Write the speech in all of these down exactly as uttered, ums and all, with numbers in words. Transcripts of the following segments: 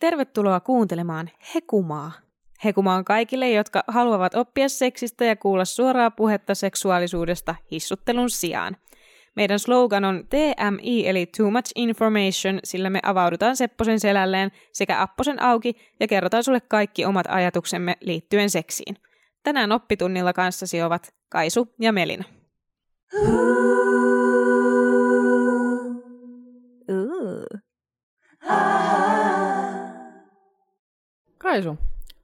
Tervetuloa kuuntelemaan Hekumaa. Hekumaa on kaikille, jotka haluavat oppia seksistä ja kuulla suoraa puhetta seksuaalisuudesta hissuttelun sijaan. Meidän slogan on T M I eli Too Much Information, sillä me avaudutaan Sepposen selälleen sekä Apposen auki ja kerrotaan sulle kaikki omat ajatuksemme liittyen seksiin. Tänään oppitunnilla kanssasi ovat Kaisu ja Melina. Kaisu,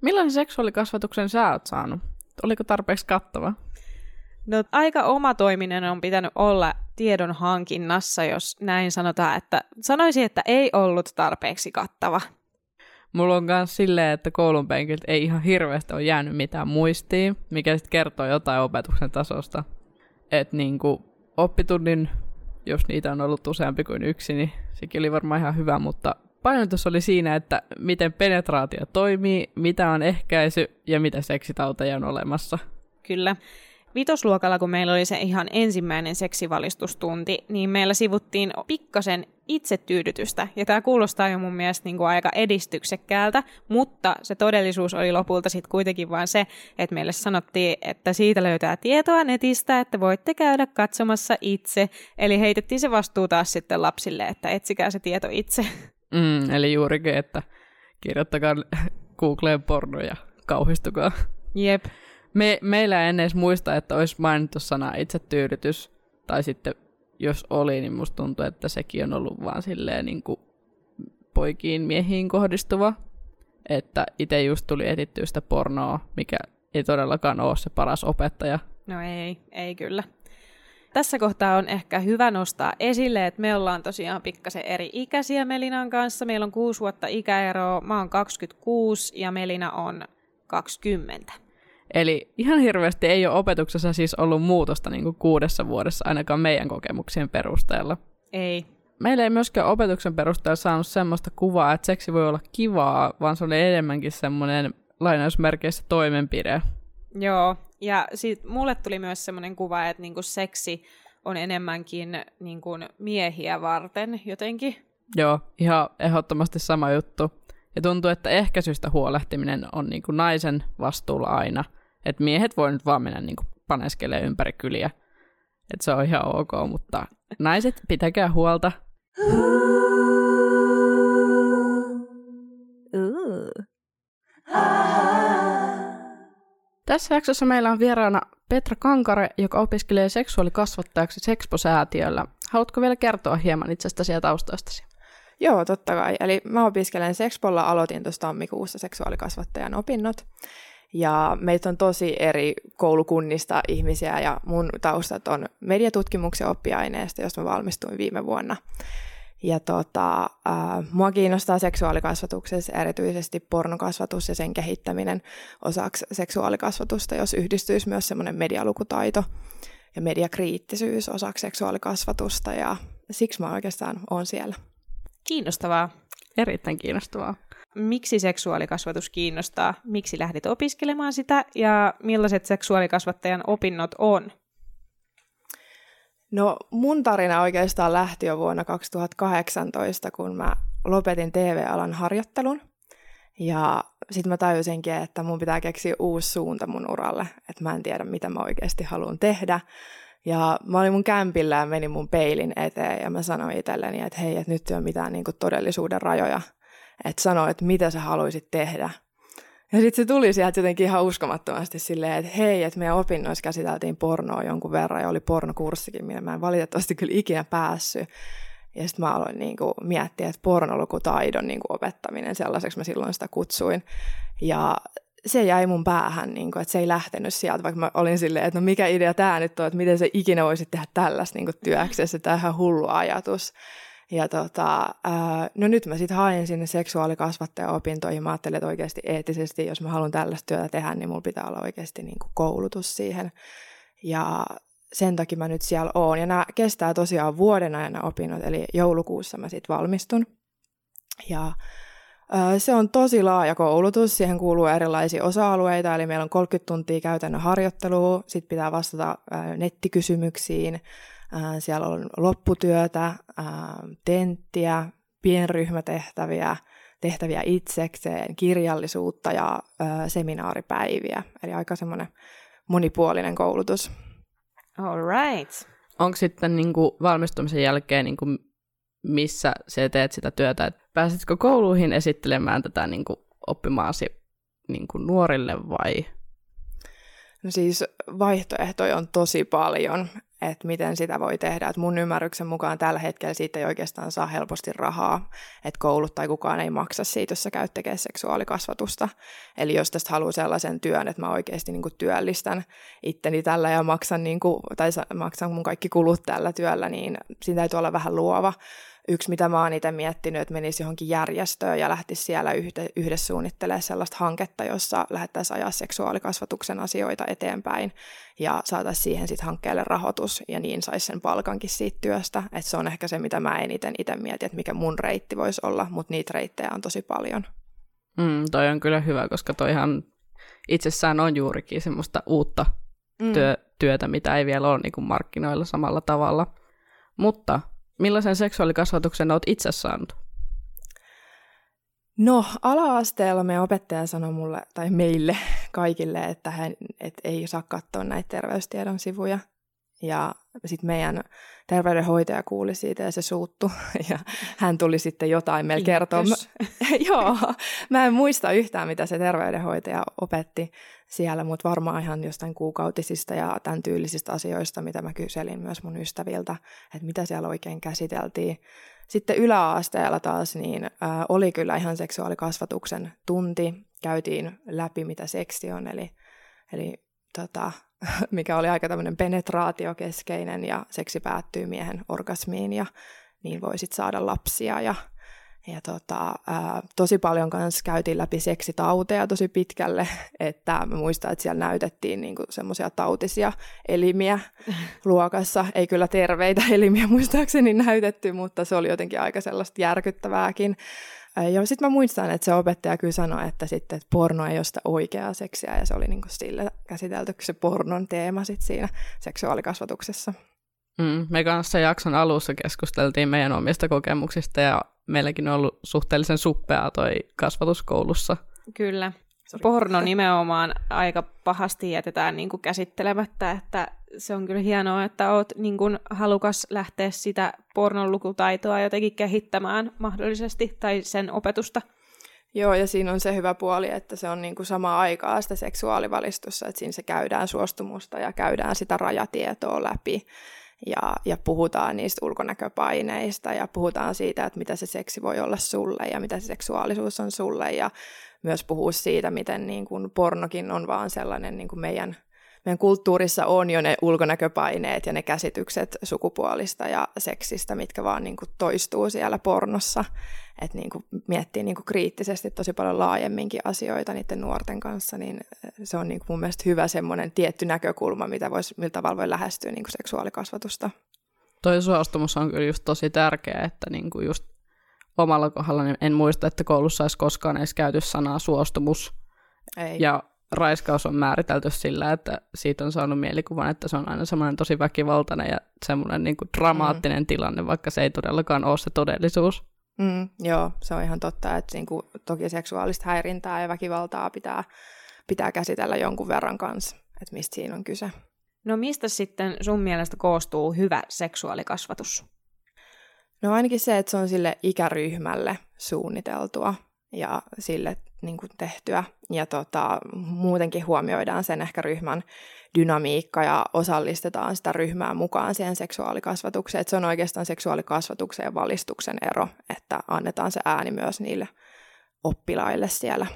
millainen seksuaalikasvatuksen sä oot saanut? Oliko tarpeeksi kattava? No, aika omatoiminen on pitänyt olla tiedon hankinnassa, jos näin sanotaan, että sanoisin, että ei ollut tarpeeksi kattava. Mulla on myös silleen, että koulun penkiltä ei ihan hirveästi ole jäänyt mitään muistia, mikä sitten kertoo jotain opetuksen tasosta. Että niinku oppitunnin, jos niitä on ollut useampi kuin yksi, niin sekin oli varmaan ihan hyvä, mutta painotus oli siinä, että miten penetraatio toimii, mitä on ehkäisy ja mitä seksitauteja on olemassa. Kyllä. Vitosluokalla, kun meillä oli se ihan ensimmäinen seksivalistustunti, niin meillä sivuttiin pikkasen itsetyydytystä. Ja tämä kuulostaa jo mun mielestä niin kuin aika edistyksekkäältä, mutta se todellisuus oli lopulta sitten kuitenkin vain se, että meille sanottiin, että siitä löytää tietoa netistä, että voitte käydä katsomassa itse. Eli heitettiin se vastuu taas sitten lapsille, että etsikää se tieto itse. Mm, eli juurikin, että kirjoittakaa Googleen porno ja kauhistukaa. Jep. Me, meillä en edes muista, että olisi mainittu sana itsetyydytys, tai sitten jos oli, niin musta tuntuu, että sekin on ollut vaan silleen niin kuin poikiin miehiin kohdistuva, että itse just tuli etittyä sitä pornoa, mikä ei todellakaan ole se paras opettaja. No ei, ei kyllä. Tässä kohtaa on ehkä hyvä nostaa esille, että me ollaan tosiaan pikkasen eri ikäisiä Melinan kanssa. Meillä on kuusi vuotta ikäeroa, mä oon kaksikymmentäkuusi ja Melina on kaksikymmentä. Eli ihan hirveästi ei ole opetuksessa siis ollut muutosta niin kuin kuudessa vuodessa, ainakaan meidän kokemuksien perusteella. Ei. Meillä ei myöskään opetuksen perusteella saanut semmoista kuvaa, että seksi voi olla kivaa, vaan se oli enemmänkin semmoinen lainausmerkeissä toimenpide. Joo, ja sit mulle tuli myös semmoinen kuva, että niinku seksi on enemmänkin niinku miehiä varten jotenkin. Joo, ihan ehdottomasti sama juttu. Ja tuntuu, että ehkäisystä huolehtiminen on niinku naisen vastuulla aina. Että miehet voi nyt vaan mennä niinku paneskelemaan ympäri kyliä. Että se on ihan ok, mutta naiset, pitäkää huolta. Tässä jaksossa meillä on vieraana Petra Kankare, joka opiskelee seksuaalikasvattajaksi Sekspo-säätiöllä. Haluatko vielä kertoa hieman itsestäsi ja taustoistasi? Joo, totta kai. Eli mä opiskelen Sekspolla, aloitin tuossa tammikuussa seksuaalikasvattajan opinnot. Ja meitä on tosi eri koulukunnista ihmisiä ja mun taustat on mediatutkimuksen oppiaineesta, josta mä valmistuin viime vuonna. Ja tota, äh, mua kiinnostaa seksuaalikasvatuksessa erityisesti pornokasvatus ja sen kehittäminen osaksi seksuaalikasvatusta, jos yhdistyisi myös semmoinen medialukutaito ja mediakriittisyys osaksi seksuaalikasvatusta, ja siksi mä oikeastaan oon siellä. Kiinnostavaa. Erittäin kiinnostavaa. Miksi seksuaalikasvatus kiinnostaa? Miksi lähdit opiskelemaan sitä ja millaiset seksuaalikasvattajan opinnot on? No, mun tarina oikeastaan lähti jo vuonna kaksituhattakahdeksantoista, kun mä lopetin T V-alan harjoittelun. Ja sit mä tajusinkin, että mun pitää keksiä uusi suunta mun uralle, että mä en tiedä, mitä mä oikeasti haluan tehdä. Ja mä olin mun kämpillä ja menin mun peilin eteen ja mä sanoin itselleni, että hei, että nyt ei ole mitään niinku todellisuuden rajoja. Että sano, että mitä sä haluaisit tehdä. Ja sitten se tuli sieltä jotenkin ihan uskomattomasti silleen, että hei, että meidän opinnoissa käsiteltiin pornoa jonkun verran ja oli pornokurssikin, minä mä en valitettavasti kyllä ikinä päässyt. Ja sitten mä aloin niinku miettiä, että pornolukutaidon niinku opettaminen, sellaiseksi mä silloin sitä kutsuin. Ja se jäi mun päähän, niinku, että se ei lähtenyt sieltä, vaikka mä olin silleen, että no mikä idea tämä nyt on, että miten se ikinä voisit tehdä tällaista niinku työksi, ja se on ihan hullu ajatus. Ja tota, no nyt mä sitten haen sinne seksuaalikasvattajan opintoihin. Mä ajattelen, että oikeasti eettisesti, jos mä haluan tällaista työtä tehdä, niin mulla pitää olla oikeasti niin kuin koulutus siihen. Ja sen takia mä nyt siellä oon. Ja nämä kestää tosiaan vuoden ajan opinnot, eli joulukuussa mä sitten valmistun. Ja se on tosi laaja koulutus. Siihen kuuluu erilaisia osa-alueita, eli meillä on kolmekymmentä tuntia käytännön harjoittelua. Sitten pitää vastata nettikysymyksiin. Siellä on lopputyötä, tenttiä, pienryhmätehtäviä, tehtäviä itsekseen, kirjallisuutta ja ö, seminaaripäiviä. Eli aika semmoinen monipuolinen koulutus. All right. Onko sitten niinku valmistumisen jälkeen, niinku, missä sä teet sitä työtä? Et pääsitkö kouluihin esittelemään tätä niinku, oppimaasi niinku, nuorille vai? No siis vaihtoehtoja on tosi paljon, että miten sitä voi tehdä. Et mun ymmärryksen mukaan tällä hetkellä siitä ei oikeastaan saa helposti rahaa, että koulut tai kukaan ei maksa siitä, jos sä käyt tekemään seksuaalikasvatusta. Eli jos tästä haluaa sellaisen työn, että mä oikeasti niinku työllistän itteni tällä ja maksan, niinku, tai maksan mun kaikki kulut tällä työllä, niin siinä täytyy olla vähän luova. Yksi, mitä mä oon itse miettinyt, että menisi johonkin järjestöön ja lähtisi siellä yhdessä suunnittelemaan sellaista hanketta, jossa lähdettäisiin ajaa seksuaalikasvatuksen asioita eteenpäin ja saataisiin siihen sitten hankkeelle rahoitus ja niin saisi sen palkankin siitä työstä. Et se on ehkä se, mitä mä eniten itse mietin, että mikä mun reitti voisi olla, mutta niitä reittejä on tosi paljon. Mm, toi on kyllä hyvä, koska toihan itsessään on juurikin semmoista uutta työ, mm. työtä, mitä ei vielä ole niin kuin markkinoilla samalla tavalla, mutta millaisen seksuaalikasvatuksen olet itse saanut? No, ala-asteella meidän opettaja sanoi mulle, tai meille kaikille, että hän et ei saa katsoa näitä terveystiedon sivuja. Ja sitten meidän terveydenhoitaja kuuli siitä ja se suuttui. Ja hän tuli sitten jotain meille kertoa. Joo, mä en muista yhtään, mitä se terveydenhoitaja opetti siellä, mutta varmaan ihan jostain kuukautisista ja tämän tyylisistä asioista, mitä mä kyselin myös mun ystäviltä, että mitä siellä oikein käsiteltiin. Sitten yläasteella taas niin, äh, oli kyllä ihan seksuaalikasvatuksen tunti. Käytiin läpi, mitä seksi on, eli, eli tota, mikä oli aika tämmöinen penetraatiokeskeinen ja seksi päättyy miehen orgasmiin ja niin voisit saada lapsia ja Ja tota, ää, tosi paljon kanssa käytiin läpi seksitauteja tosi pitkälle, että mä muistan, että siellä näytettiin niinku semmoisia tautisia elimiä luokassa. Ei kyllä terveitä elimiä muistaakseni näytetty, mutta se oli jotenkin aika sellaista järkyttävääkin. Ja sitten mä muistan, että se opettaja kyllä sanoi, että, sitten, että porno ei ole sitä oikeaa seksiä ja se oli niinku sillä käsitelty se pornon teema sit siinä seksuaalikasvatuksessa. Mm, me kanssa jakson alussa keskusteltiin meidän omista kokemuksista ja meilläkin on ollut suhteellisen suppeaa toi kasvatuskoulussa. Kyllä. Porno nimenomaan aika pahasti jätetään niin kuin käsittelemättä, että se on kyllä hienoa, että oot niin kuin halukas lähteä sitä pornon lukutaitoa jotenkin kehittämään mahdollisesti tai sen opetusta. Joo, ja siinä on se hyvä puoli, että se on niin kuin samaa aikaa sitä seksuaalivalistusta, että siinä se käydään suostumusta ja käydään sitä rajatietoa läpi. Ja, ja puhutaan niistä ulkonäköpaineista ja puhutaan siitä, että mitä se seksi voi olla sulle ja mitä se seksuaalisuus on sulle. Ja myös puhua siitä, miten niin kuin pornokin on vaan sellainen, niin kuin meidän, meidän kulttuurissa on jo ne ulkonäköpaineet ja ne käsitykset sukupuolista ja seksistä, mitkä vaan niin kuin toistuu siellä pornossa. Että niin kuin miettii niin kuin kriittisesti tosi paljon laajemminkin asioita niiden nuorten kanssa, niin se on niin kuin mun mielestä hyvä semmoinen tietty näkökulma, mitä vois, millä tavalla voi lähestyä niin kuin seksuaalikasvatusta. Toi suostumus on kyllä just tosi tärkeä, että niin kuin just omalla kohdalla niin en muista, että koulussa olisi koskaan edes käyty sanaa suostumus. Ei. Ja raiskaus on määritelty sillä, että siitä on saanut mielikuvan, että se on aina semmoinen tosi väkivaltainen ja semmoinen niin kuin dramaattinen mm. tilanne, vaikka se ei todellakaan ole se todellisuus. Mm, joo, se on ihan totta, että niinku, toki seksuaalista häirintää ja väkivaltaa pitää, pitää käsitellä jonkun verran kanssa, että mistä siinä on kyse. No mistä sitten sun mielestä koostuu hyvä seksuaalikasvatus? No ainakin se, että se on sille ikäryhmälle suunniteltua ja sille niinku, tehtyä. Ja tota, muutenkin huomioidaan sen ehkä ryhmän dynamiikka ja osallistetaan sitä ryhmää mukaan siihen seksuaalikasvatukseen. Et se on oikeastaan seksuaalikasvatuksen ja valistuksen ero, että annetaan se ääni myös niille oppilaille siellä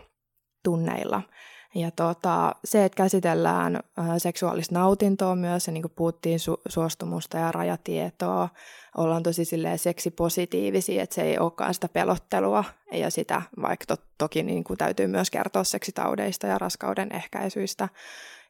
tunneilla. Ja tota, se, että käsitellään seksuaalista nautintoa myös, ja niin kuin puhuttiin su- suostumusta ja rajatietoa, ollaan tosi silleen seksipositiivisia, että se ei olekaan sitä pelottelua ja sitä, vaikka to- toki niin kuin täytyy myös kertoa seksitaudeista ja raskauden ehkäisyistä.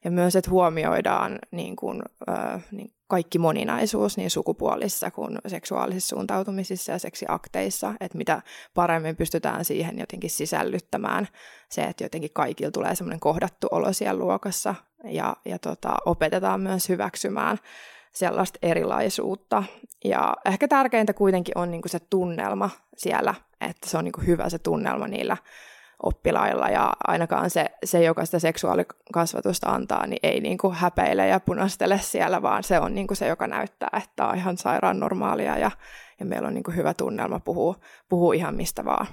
Ja myös, että huomioidaan niin kuin, äh, niin kaikki moninaisuus niin sukupuolissa kuin seksuaalisissa suuntautumisissa ja seksiakteissa, että mitä paremmin pystytään siihen jotenkin sisällyttämään se, että jotenkin kaikilla tulee semmoinen kohdattu olo siellä luokassa ja, ja tota, opetetaan myös hyväksymään sellaista erilaisuutta. Ja ehkä tärkeintä kuitenkin on niin kuin se tunnelma siellä, että se on niin kuin hyvä se tunnelma niillä oppilailla, ja ainakaan se, se joka sitä seksuaalikasvatusta antaa, niin ei niin kuin häpeile ja punastele siellä, vaan se on niin kuin se, joka näyttää, että tämä on ihan sairaan normaalia, ja, ja meillä on niin kuin hyvä tunnelma puhua, puhua ihan mistä vaan.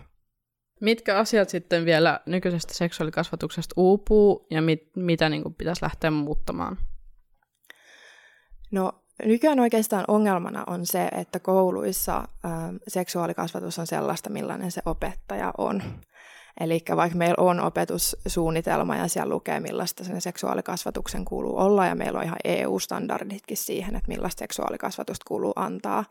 Mitkä asiat sitten vielä nykyisestä seksuaalikasvatuksesta uupuu, ja mit, mitä niin kuin pitäisi lähteä muuttamaan? No, nykyään oikeastaan ongelmana on se, että kouluissa äh, seksuaalikasvatus on sellaista, millainen se opettaja on. Eli vaikka meillä on opetussuunnitelma ja siellä lukee, millaista sen seksuaalikasvatuksen kuuluu olla, ja meillä on ihan E U-standarditkin siihen, että millaista seksuaalikasvatusta kuuluu antaa,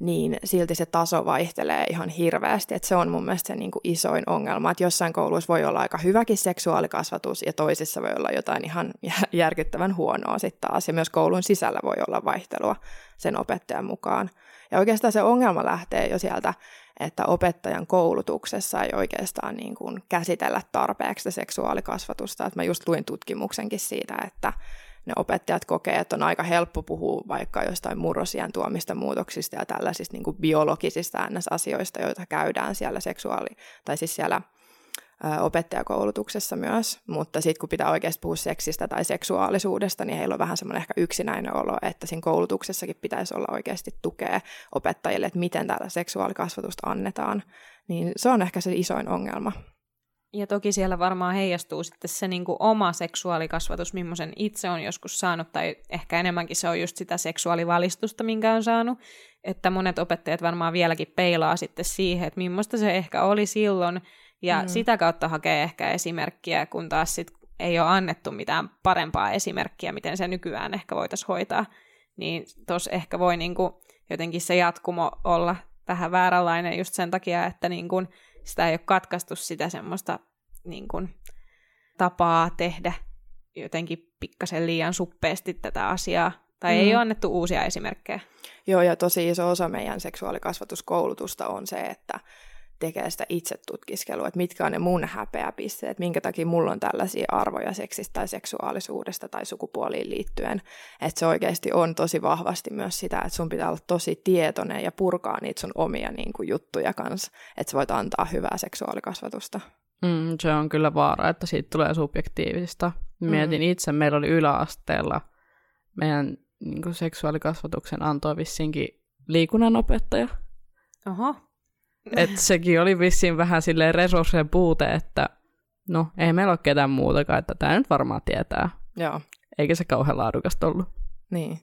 niin silti se taso vaihtelee ihan hirveästi. Et se on mun mielestä se niin kuin isoin ongelma, että jossain kouluissa voi olla aika hyväkin seksuaalikasvatus, ja toisissa voi olla jotain ihan järkyttävän huonoa sitten taas, ja myös koulun sisällä voi olla vaihtelua sen opettajan mukaan. Ja oikeastaan se ongelma lähtee jo sieltä, että opettajan koulutuksessa ei oikeastaan niin kuin käsitellä tarpeeksi seksuaalikasvatusta. Että mä just luin tutkimuksenkin siitä, että ne opettajat kokee, että on aika helppo puhua vaikka jostain murrosiän tuomista muutoksista ja tällaisista niin kuin biologisista N S-asioista, joita käydään siellä seksuaali- tai siis siellä opettajakoulutuksessa myös, mutta sitten kun pitää oikeasti puhua seksistä tai seksuaalisuudesta, niin heillä on vähän semmoinen ehkä yksinäinen olo, että siinä koulutuksessakin pitäisi olla oikeasti tukea opettajille, että miten täällä seksuaalikasvatusta annetaan, niin se on ehkä se isoin ongelma. Ja toki siellä varmaan heijastuu sitten se niin kuin oma seksuaalikasvatus, millaisen itse on joskus saanut, tai ehkä enemmänkin se on just sitä seksuaalivalistusta, minkä on saanut, että monet opettajat varmaan vieläkin peilaa sitten siihen, että millaista se ehkä oli silloin, ja mm. sitä kautta hakee ehkä esimerkkiä, kun taas sit ei ole annettu mitään parempaa esimerkkiä, miten se nykyään ehkä voitaisiin hoitaa. Niin tuossa ehkä voi niinku jotenkin se jatkumo olla vähän vääränlainen just sen takia, että niinku sitä ei ole katkaistu sitä semmoista niinku tapaa tehdä jotenkin pikkasen liian suppeasti tätä asiaa. Tai mm. ei ole annettu uusia esimerkkejä. Joo, ja tosi iso osa meidän seksuaalikasvatuskoulutusta on se, että tekee sitä itsetutkiskelua, että mitkä on ne mun häpeäpisteet, minkä takia mulla on tällaisia arvoja seksistä tai seksuaalisuudesta tai sukupuoliin liittyen. Että se oikeasti on tosi vahvasti myös sitä, että sun pitää olla tosi tietoinen ja purkaa niitä sun omia niin kuin, juttuja kanssa, että sä voit antaa hyvää seksuaalikasvatusta. Mm, se on kyllä vaara, että siitä tulee subjektiivista. Mietin mm. itse, meillä oli yläasteella meidän niin kuin, seksuaalikasvatuksen antoi vissinkin liikunnanopettaja. Oho. Että sekin oli vissiin vähän silleen resurssien puute, että no ei meillä ole ketään muutakaan, että tämä nyt varmaan tietää. Joo. Eikä se kauhean laadukasta ollut. Niin.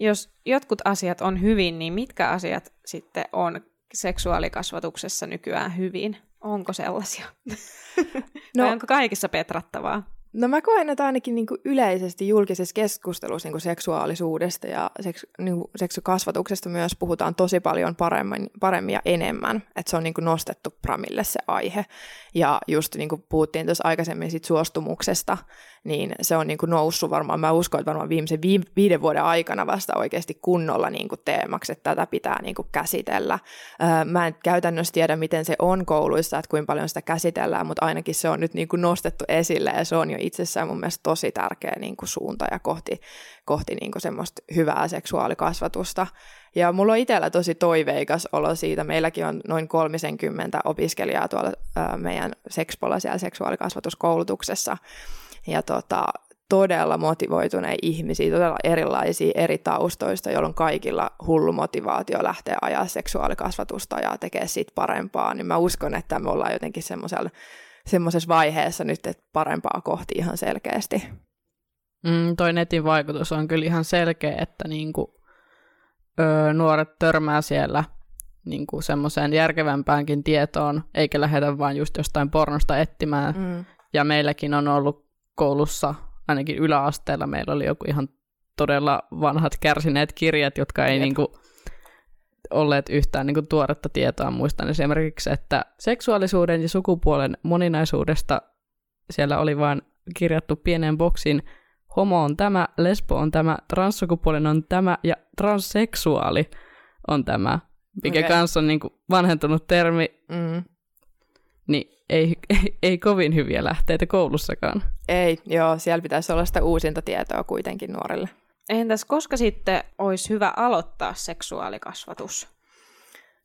Jos jotkut asiat on hyvin, niin mitkä asiat sitten on seksuaalikasvatuksessa nykyään hyvin? Onko sellaisia? No, vai onko kaikissa petrattavaa? No mä koen, että ainakin niin kuin yleisesti julkisessa keskustelussa niin kuin seksuaalisuudesta ja seks, niin kuin seksikasvatuksesta myös puhutaan tosi paljon paremmin, paremmin ja enemmän, että se on niin kuin nostettu pramille se aihe. Ja just niin kuin puhuttiin tuossa aikaisemmin siitä suostumuksesta, niin se on niin kuin noussut varmaan, mä uskon, että varmaan viimeisen viiden vuoden aikana vasta oikeasti kunnolla niin kuin teemaksi, että tätä pitää niin kuin käsitellä. Mä en käytännössä tiedä, miten se on kouluissa, että kuinka paljon sitä käsitellään, mutta ainakin se on nyt niin kuin nostettu esille ja se on jo itsessään mun mielestä tosi tärkeä niin kuin suunta ja kohti, kohti niin kuin semmoista hyvää seksuaalikasvatusta. Ja mulla on itsellä tosi toiveikas olo siitä. Meilläkin on noin kolmisenkymmentä opiskelijaa tuolla ää, meidän Sekspolla siellä seksuaalikasvatuskoulutuksessa. Ja tota, todella motivoituneita ihmisiä, todella erilaisia eri taustoista, jolloin kaikilla hullu motivaatio lähtee ajaa seksuaalikasvatusta ja tekee siitä parempaa. Niin mä uskon, että me ollaan jotenkin semmoisella semmoisessa vaiheessa nyt, että parempaa kohti ihan selkeästi. Mm, toi netin vaikutus on kyllä ihan selkeä, että niinku, ö, nuoret törmää siellä niinku, semmoiseen järkevämpäänkin tietoon, eikä lähdetä vaan just jostain pornosta etsimään. Mm. Ja meilläkin on ollut koulussa, ainakin yläasteella, meillä oli joku ihan todella vanhat kärsineet kirjat, jotka ei niinku olleet yhtään niin kuin, tuoretta tietoa. Muistan esimerkiksi, että seksuaalisuuden ja sukupuolen moninaisuudesta siellä oli vain kirjattu pienen boksin homo on tämä, lesbo on tämä, transsukupuolen on tämä ja transseksuaali on tämä, mikä okay. kanssa on niin kuin, vanhentunut termi. Mm. Niin ei, ei, ei kovin hyviä lähteitä koulussakaan. Ei, joo, siellä pitäisi olla sitä uusinta tietoa kuitenkin nuorille. Entäs koska sitten olisi hyvä aloittaa seksuaalikasvatus?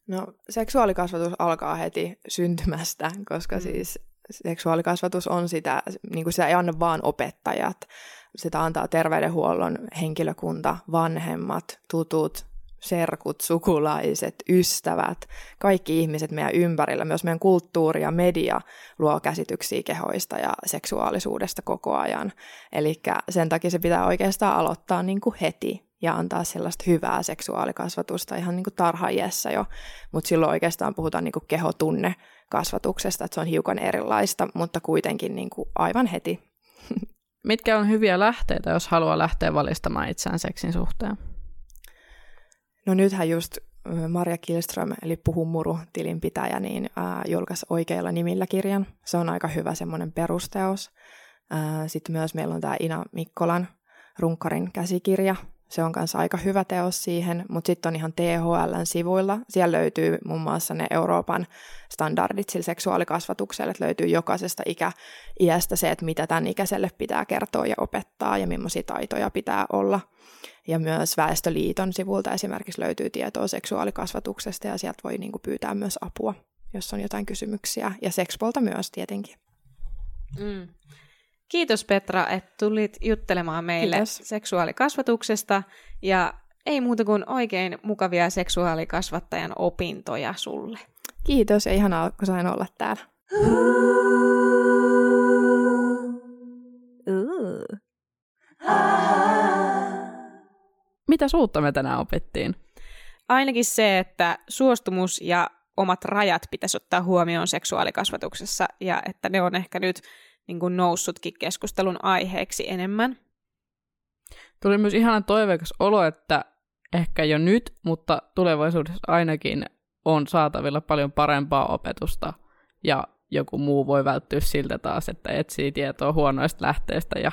No, seksuaalikasvatus alkaa heti syntymästä, koska mm. siis seksuaalikasvatus on sitä, niin kuin sitä ei anna vaan opettajat. Sitä antaa terveydenhuollon henkilökunta, vanhemmat, tutut, serkut, sukulaiset, ystävät, kaikki ihmiset meidän ympärillä. Myös meidän kulttuuri ja media luo käsityksiä kehoista ja seksuaalisuudesta koko ajan. Eli sen takia se pitää oikeastaan aloittaa niin kuin heti ja antaa sellaista hyvää seksuaalikasvatusta ihan niin kuin tarha-iässä jo. Mutta silloin oikeastaan puhutaan niin kuin kehotunnekasvatuksesta, että se on hiukan erilaista, mutta kuitenkin niin kuin aivan heti. Mitkä on hyviä lähteitä, jos haluaa lähteä valistamaan itseään seksin suhteen? No nythän just Marja Kilström, eli Puhumuru, tilinpitäjä, niin ää, julkaisi Oikeilla nimillä kirjan. Se on aika hyvä semmoinen perusteos. Ää, sitten myös meillä on tämä Ina Mikkolan Runkkarin käsikirja. Se on kanssa aika hyvä teos siihen, mutta sitten on ihan T H L:n sivuilla. Siellä löytyy muun muassa ne Euroopan standardit sillä seksuaalikasvatuksella, että löytyy jokaisesta ikä-iästä se, että mitä tämän ikäiselle pitää kertoa ja opettaa ja millaisia taitoja pitää olla. Ja myös Väestöliiton sivulta esimerkiksi löytyy tietoa seksuaalikasvatuksesta ja sieltä voi niinku pyytää myös apua, jos on jotain kysymyksiä. Ja Sekspolta myös tietenkin. Mm. Kiitos Petra, että tulit juttelemaan meille Kiitos. seksuaalikasvatuksesta ja ei muuta kuin oikein mukavia seksuaalikasvattajan opintoja sulle. Kiitos ja ihanaa, kun sain olla täällä. Mitä uutta me tänään opettiin? Ainakin se, että suostumus ja omat rajat pitäisi ottaa huomioon seksuaalikasvatuksessa ja että ne on ehkä nyt niin kuin noussutkin keskustelun aiheeksi enemmän. Tuli myös ihanan toiveikas olo, että ehkä jo nyt, mutta tulevaisuudessa ainakin on saatavilla paljon parempaa opetusta ja joku muu voi välttyä siltä taas, että etsii tietoa huonoista lähteistä ja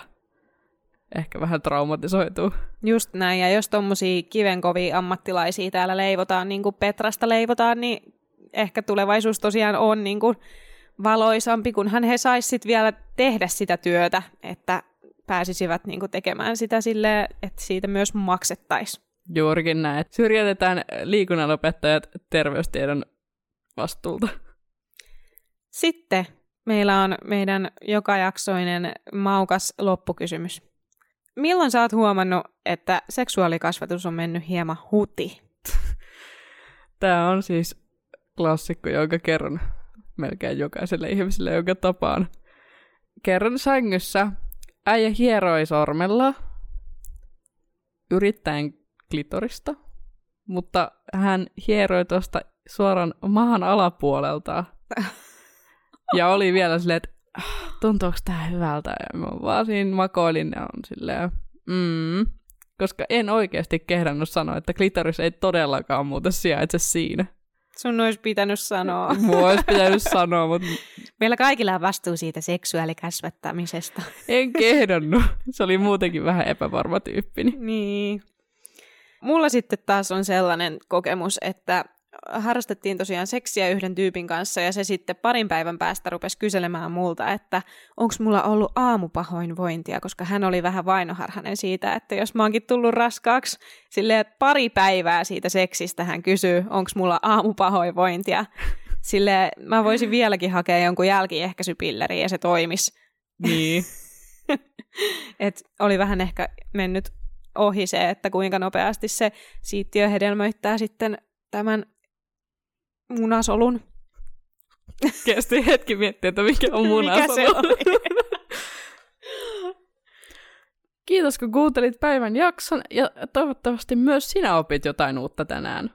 ehkä vähän traumatisoituu. Just näin, ja jos tommosia kivenkovia ammattilaisia täällä leivotaan, niin kuin Petrasta leivotaan, niin ehkä tulevaisuus tosiaan on niin kuin valoisampi, kunhan he saisivat vielä tehdä sitä työtä, että pääsisivät niinku tekemään sitä silleen, että siitä myös maksettaisiin. Juurikin näin. Syrjätetään liikunnanopettajat terveystiedon vastuulta. Sitten meillä on meidän jokajaksoinen maukas loppukysymys. Milloin sä oot huomannut, että seksuaalikasvatus on mennyt hieman huti? Tämä on siis klassikko, jonka kerron melkein jokaiselle ihmiselle, jonka tapaan. Kerran sängyssä äijä hieroi sormella yrittäen klitorista, mutta hän hieroi tuosta suoraan mahan alapuolelta. Ja oli vielä silleen, että tuntuuko tää hyvältä? Ja mä vaan siinä makoilin ja on silleen, mm. koska en oikeasti kehdannut sanoa, että klitoris ei todellakaan muuten sijaitse siinä. Sun olisi pitänyt sanoa. Mua olisi pitänyt sanoa, mutta meillä kaikilla on vastuu siitä seksuaalikasvattamisesta. En kehdannut. Se oli muutenkin vähän epävarma tyyppini. Niin. Mulla sitten taas on sellainen kokemus, että harrastettiin tosiaan seksiä yhden tyypin kanssa ja se sitten parin päivän päästä rupesi kyselemään multa, että onko mulla ollut aamupahoinvointia, koska hän oli vähän vainoharhainen siitä, että jos mä oonkin tullut raskaaksi, silleen, että pari päivää siitä seksistä hän kysyy, onko mulla aamupahoinvointia. Silleen, mä voisin vieläkin hakea jonkun jälkiehkäisypilleriä ja se toimisi. Niin. Et oli vähän ehkä mennyt ohi se, että kuinka nopeasti se siittiö hedelmöittää sitten tämän munasolun. Kesti hetki miettiä, että mikä on munasolu. Mikä se oli? Kiitos, kun kuuntelit päivän jakson ja toivottavasti myös sinä opit jotain uutta tänään.